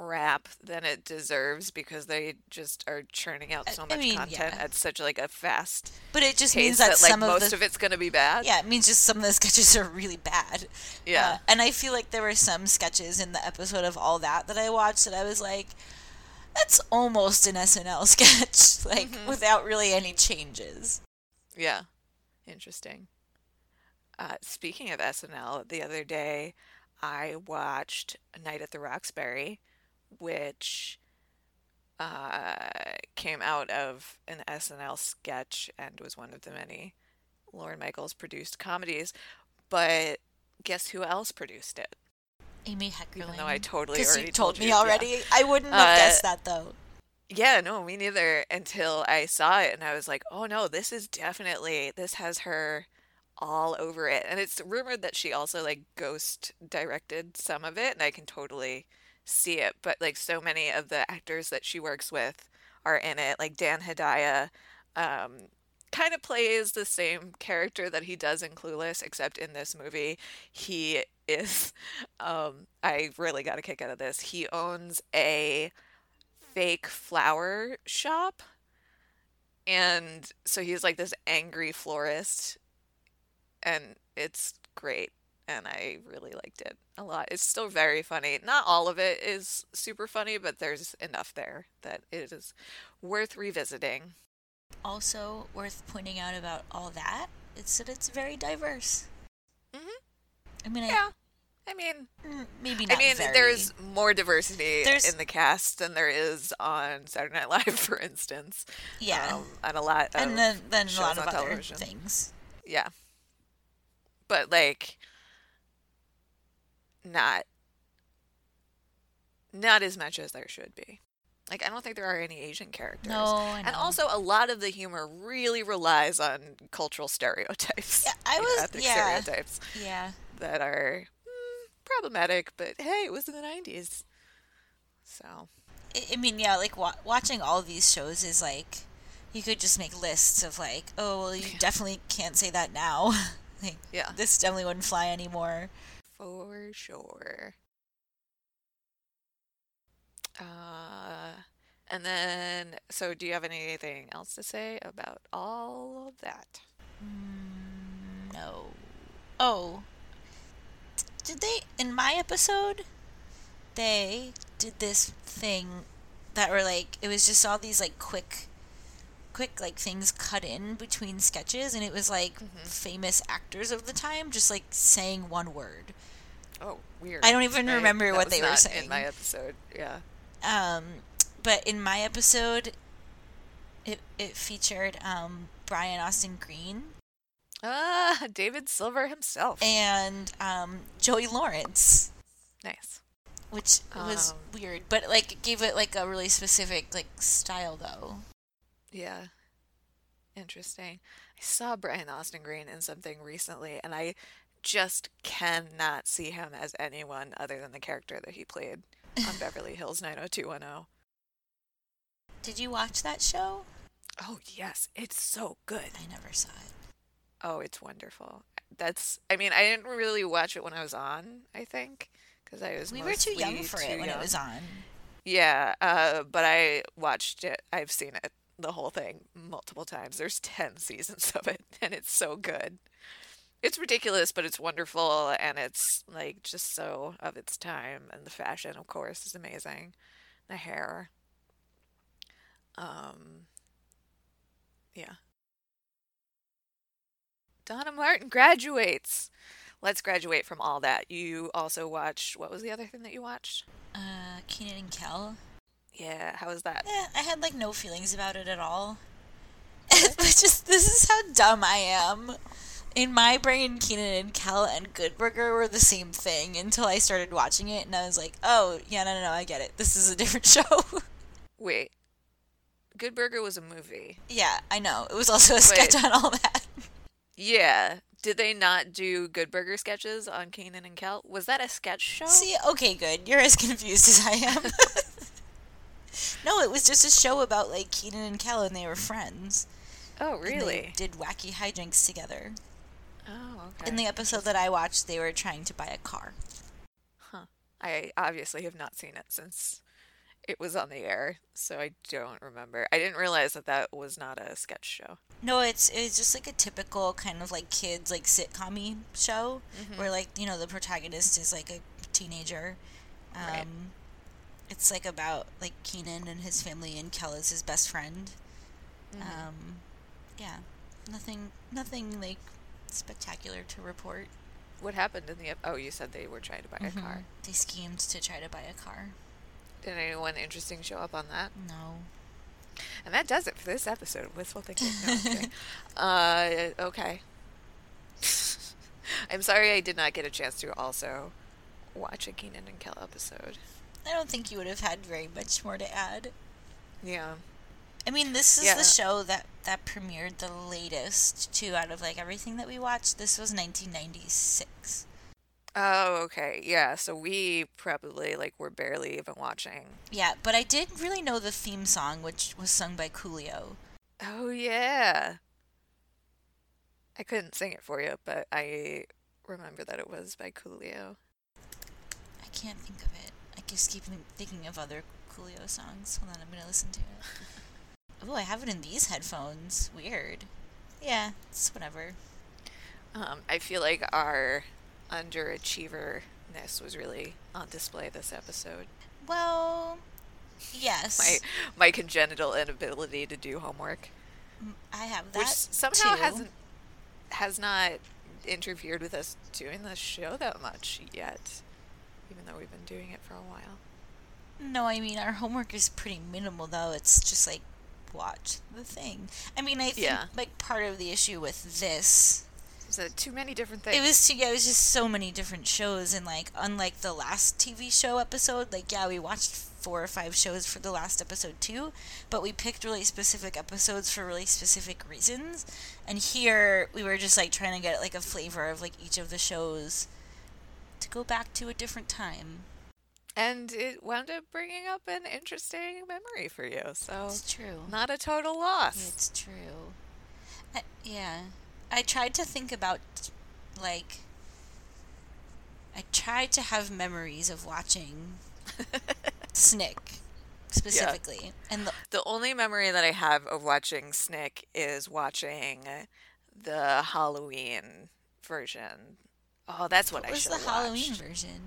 rap than it deserves because they just are churning out so much content at such like a fast. But it just means that like, some of most of it's going to be bad. Yeah, it means just some of the sketches are really bad. Yeah, and I feel like there were some sketches in the episode of All That that I watched that I was like, that's almost an SNL sketch, like without really any changes. Yeah, interesting. Speaking of SNL, the other day I watched A Night at the Roxbury, which came out of an SNL sketch and was one of the many Lorne Michaels produced comedies. But guess who else produced it? Amy Heckerling. Even though I totally already told you. Yeah. I wouldn't have guessed that, though. Yeah, no, me neither, until I saw it, and I was like, oh no, this is definitely, this has her all over it. And it's rumored that she also, like, ghost directed some of it, and I can totally see it. But, like, so many of the actors that she works with are in it. Like, Dan Hedaya kind of plays the same character that he does in Clueless, except in this movie, he is, I really got a kick out of this, he owns a fake flower shop, and so he's like this angry florist, and it's great, and I really liked it a lot. It's still very funny. Not all of it is super funny, but there's enough there that it is worth revisiting. Also worth pointing out about All That is that it's very diverse. Mm-hmm. I mean, there's more diversity in the cast than there is on Saturday Night Live, for instance. Yeah. And a lot of shows on television. Other things. Yeah. But, like, not as much as there should be. Like, I don't think there are any Asian characters. No, I know. And also, a lot of the humor really relies on cultural stereotypes. Yeah, stereotypes. Yeah. That are problematic, but hey, it was in the 90s. So I mean, yeah, like watching all these shows is like, you could just make lists of like, oh well, you definitely can't say that now. Like, yeah, this definitely wouldn't fly anymore, for sure. And then, so do you have anything else to say about All of That? No. Oh, did they, in my episode, they did this thing that were like, it was just all these like quick like things cut in between sketches, and it was like famous actors of the time just like saying one word. Oh, weird. I don't even remember what they were saying. In my episode, yeah. But in my episode, it featured Brian Austin Green. David Silver himself. And Joey Lawrence. Nice. Which was weird, but like gave it like a really specific like style, though. Yeah. Interesting. I saw Brian Austin Green in something recently, and I just cannot see him as anyone other than the character that he played on Beverly Hills 90210. Did you watch that show? Oh, yes. It's so good. I never saw it. Oh, it's wonderful. I didn't really watch it when I was on, I think, because we were too young for it when it was on. Yeah, but I watched it. I've seen it, the whole thing, multiple times. There's 10 seasons of it, and it's so good. It's ridiculous, but it's wonderful, and it's like just so of its time, and the fashion, of course, is amazing. The hair. Yeah. Donna Martin graduates. Let's graduate from All That. You also watched, what was the other thing that you watched? Kenan and Kel. Yeah, how was that? Yeah, I had like no feelings about it at all. It's just, this is how dumb I am. In my brain, Kenan and Kel and Good Burger were the same thing until I started watching it, and I was like, oh, yeah, no, I get it. This is a different show. Wait. Good Burger was a movie. Yeah, I know. It was also a sketch on All That. Yeah. Did they not do Good Burger sketches on Kenan and Kel? Was that a sketch show? See, okay, good. You're as confused as I am. No, it was just a show about, like, Kenan and Kel, and they were friends. Oh, really? And they did wacky hijinks together. Oh, okay. In the episode that I watched, they were trying to buy a car. Huh. I obviously have not seen it since it was on the air, so I don't remember. I didn't realize that was not a sketch show. No, it's just like a typical kind of like kids like sitcom-y show, where like, you know, the protagonist is like a teenager. Right. It's like about like Kenan and his family, and Kel is his best friend. Mm-hmm. Yeah, nothing like spectacular to report. What happened in the? Oh, you said they were trying to buy a car. They schemed to try to buy a car. Did anyone interesting show up on that? No. And that does it for this episode of Wistful Thinking. No, okay. I'm sorry I did not get a chance to also watch a Kenan and Kel episode. I don't think you would have had very much more to add. Yeah. I mean, this is the show that premiered the latest, too, out of, like, everything that we watched. This was 1996. Oh, okay. Yeah, so we probably, like, were barely even watching. Yeah, but I did really know the theme song, which was sung by Coolio. Oh, yeah. I couldn't sing it for you, but I remember that it was by Coolio. I can't think of it. I just keep thinking of other Coolio songs. Hold on, I'm going to listen to it. Oh, I have it in these headphones. Weird. Yeah, it's whatever. I feel like our underachieverness was really on display this episode. Well, yes. My congenital inability to do homework. I have that, which somehow too. has not interfered with us doing this show that much yet, even though we've been doing it for a while. No, I mean, our homework is pretty minimal, though. It's just like, watch the thing. I mean, I think like part of the issue with this is that too many different things. It was just so many different shows, and like unlike the last TV show episode, like we watched 4 or 5 shows for the last episode too, but we picked really specific episodes for really specific reasons. And here we were just like trying to get like a flavor of like each of the shows to go back to a different time. And it wound up bringing up an interesting memory for you, so it's true. Not a total loss. It's true. I tried to think about, like, I tried to have memories of watching SNICK specifically. Yeah. And the only memory that I have of watching SNICK is watching the Halloween version. Oh, that's what I should have watched. What was the Halloween version?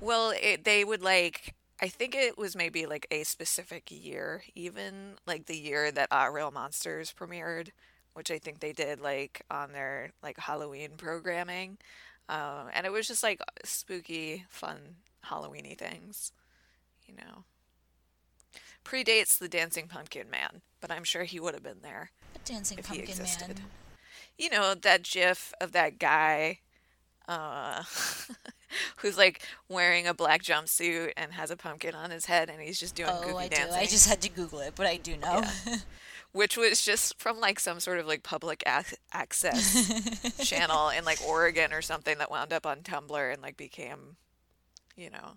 Well, they would, like, I think it was maybe, like, a specific year, even, like, the year that Aaahh!!! Real Monsters premiered, which I think they did, like, on their, like, Halloween programming. And it was just, like, spooky, fun, Halloween-y things, you know. Predates the Dancing Pumpkin Man, but I'm sure he would have been there if he existed. The Dancing Pumpkin Man. You know, that gif of that guy, who's like wearing a black jumpsuit and has a pumpkin on his head, and he's just doing goofy dancing. I just had to Google it, but I do know. Yeah. Which was just from like some sort of like public access channel in like Oregon or something that wound up on Tumblr and like became, you know,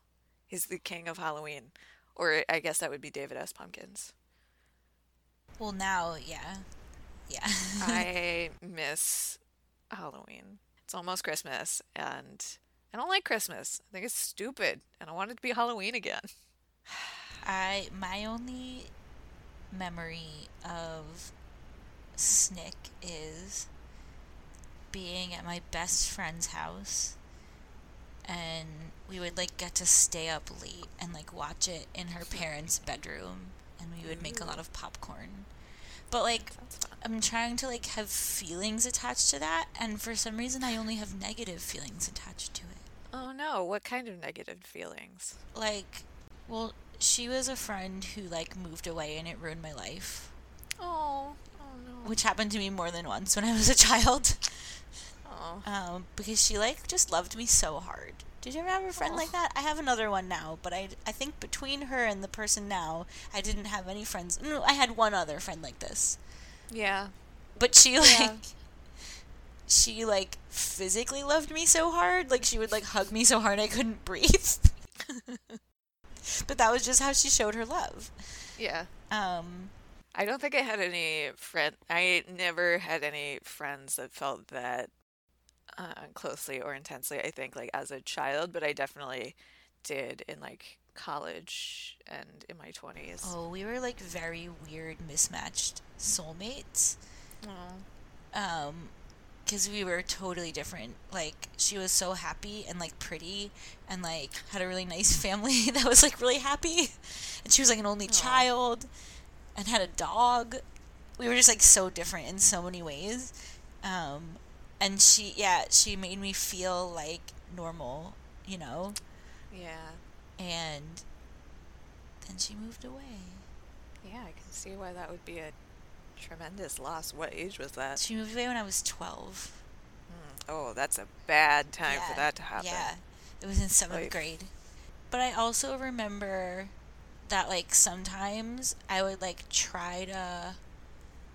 he's the king of Halloween. Or I guess that would be David S. Pumpkins. Well, now, yeah. I miss Halloween. It's almost Christmas, and I don't like Christmas. I think it's stupid, and I want it to be Halloween again. My only memory of SNICK is being at my best friend's house, and we would like get to stay up late and like watch it in her parents' bedroom, and we would make a lot of popcorn. But, like, I'm trying to, like, have feelings attached to that, and for some reason I only have negative feelings attached to it. Oh, no. What kind of negative feelings? Like, well, she was a friend who, like, moved away, and it ruined my life. Oh, no. Which happened to me more than once when I was a child. Oh. Because she, like, just loved me so hard. Did you ever have a friend like that? I have another one now, but I think between her and the person now, I didn't have any friends. No, I had one other friend like this. Yeah. But she, like, she, like, physically loved me so hard. Like, she would, like, hug me so hard I couldn't breathe. But that was just how she showed her love. Yeah. I don't think I had any friend. I never had any friends that felt that closely or intensely, I think, like, as a child, but I definitely did in, like, college and in my 20s. Oh, we were, like, very weird, mismatched soulmates. Aww. Because we were totally different. Like, she was so happy and, like, pretty and, like, had a really nice family that was, like, really happy. And she was, like, an only child and had a dog. We were just, like, so different in so many ways. And she made me feel, like, normal, you know? Yeah. And then she moved away. Yeah, I can see why that would be a tremendous loss. What age was that? She moved away when I was 12. Oh, that's a bad time for that to happen. Yeah, it was in 7th grade. But I also remember that, like, sometimes I would, like, try to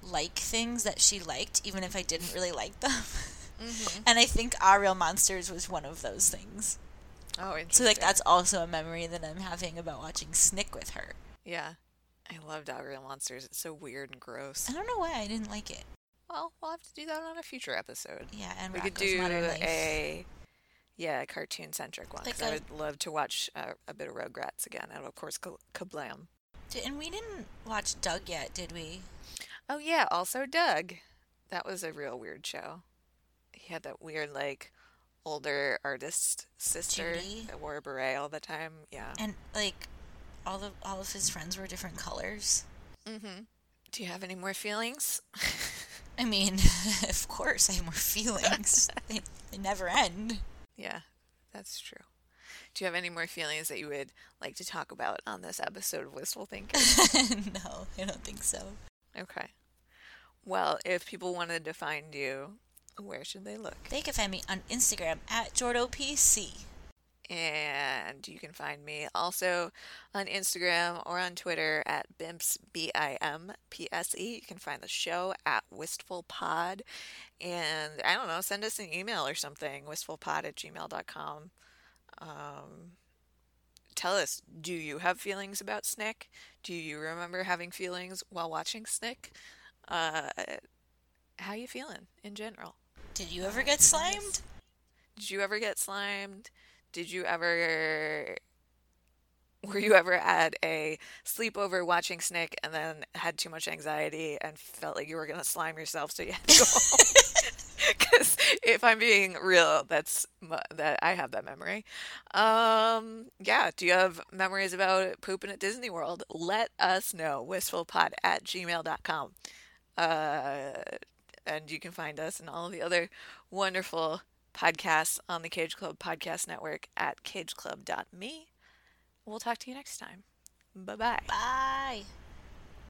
like things that she liked, even if I didn't really like them. Mm-hmm. And I think Aaahh!!! Real Monsters was one of those things. Oh, interesting. So, like, that's also a memory that I'm having about watching SNICK with her. Yeah. I loved Aaahh!!! Real Monsters. It's so weird and gross. I don't know why I didn't like it. Well, we'll have to do that on a future episode. Yeah, and we could do a cartoon-centric one. Like I would love to watch a bit of Rugrats again, and of course, Kablam. And we didn't watch Doug yet, did we? Oh yeah, also Doug. That was a real weird show. He had that weird, like, older artist sister Judy that wore a beret all the time. Yeah, and like all of his friends were different colors. Mm-hmm. Do you have any more feelings? I mean, of course I have more feelings. They never end. Yeah, that's true. Do you have any more feelings that you would like to talk about on this episode of Wistful Thinking? No, I don't think so. Okay. Well, if people wanted to find you, where should they look? They can find me on Instagram at JordoPC. And you can find me also on Instagram or on Twitter at Bimpse, BIMPSE. You can find the show at WistfulPod. And, I don't know, send us an email or something, wistfulpod@gmail.com. Tell us, do you have feelings about SNICK? Do you remember having feelings while watching SNICK? How you feeling in general? Did you ever get slimed? Did you ever get slimed? Were you ever at a sleepover watching SNICK and then had too much anxiety and felt like you were going to slime yourself so you had to go home? Because if I'm being real, that I have that memory. Yeah, do you have memories about pooping at Disney World? Let us know. wistfulpod@gmail.com. And you can find us and all of the other wonderful podcasts on the Cage Club Podcast Network at cageclub.me. We'll talk to you next time. Bye-bye. Bye.